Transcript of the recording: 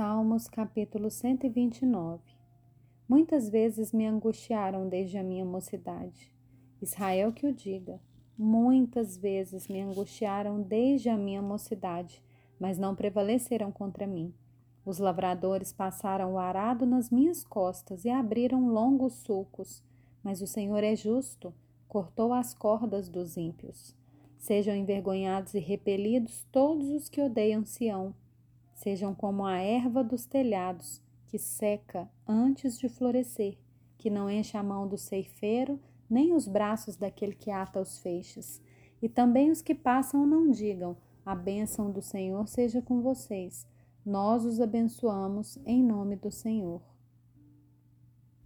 Salmos capítulo 129. Muitas vezes me angustiaram desde a minha mocidade. Israel que o diga. Muitas vezes me angustiaram desde a minha mocidade, mas não prevaleceram contra mim. Os lavradores passaram o arado nas minhas costas e abriram longos sulcos. Mas o Senhor é justo, cortou as cordas dos ímpios. Sejam envergonhados e repelidos todos os que odeiam Sião. Sejam como a erva dos telhados, que seca antes de florescer, que não enche a mão do ceifeiro, nem os braços daquele que ata os feixes. E também os que passam não digam, a bênção do Senhor seja com vocês. Nós os abençoamos em nome do Senhor.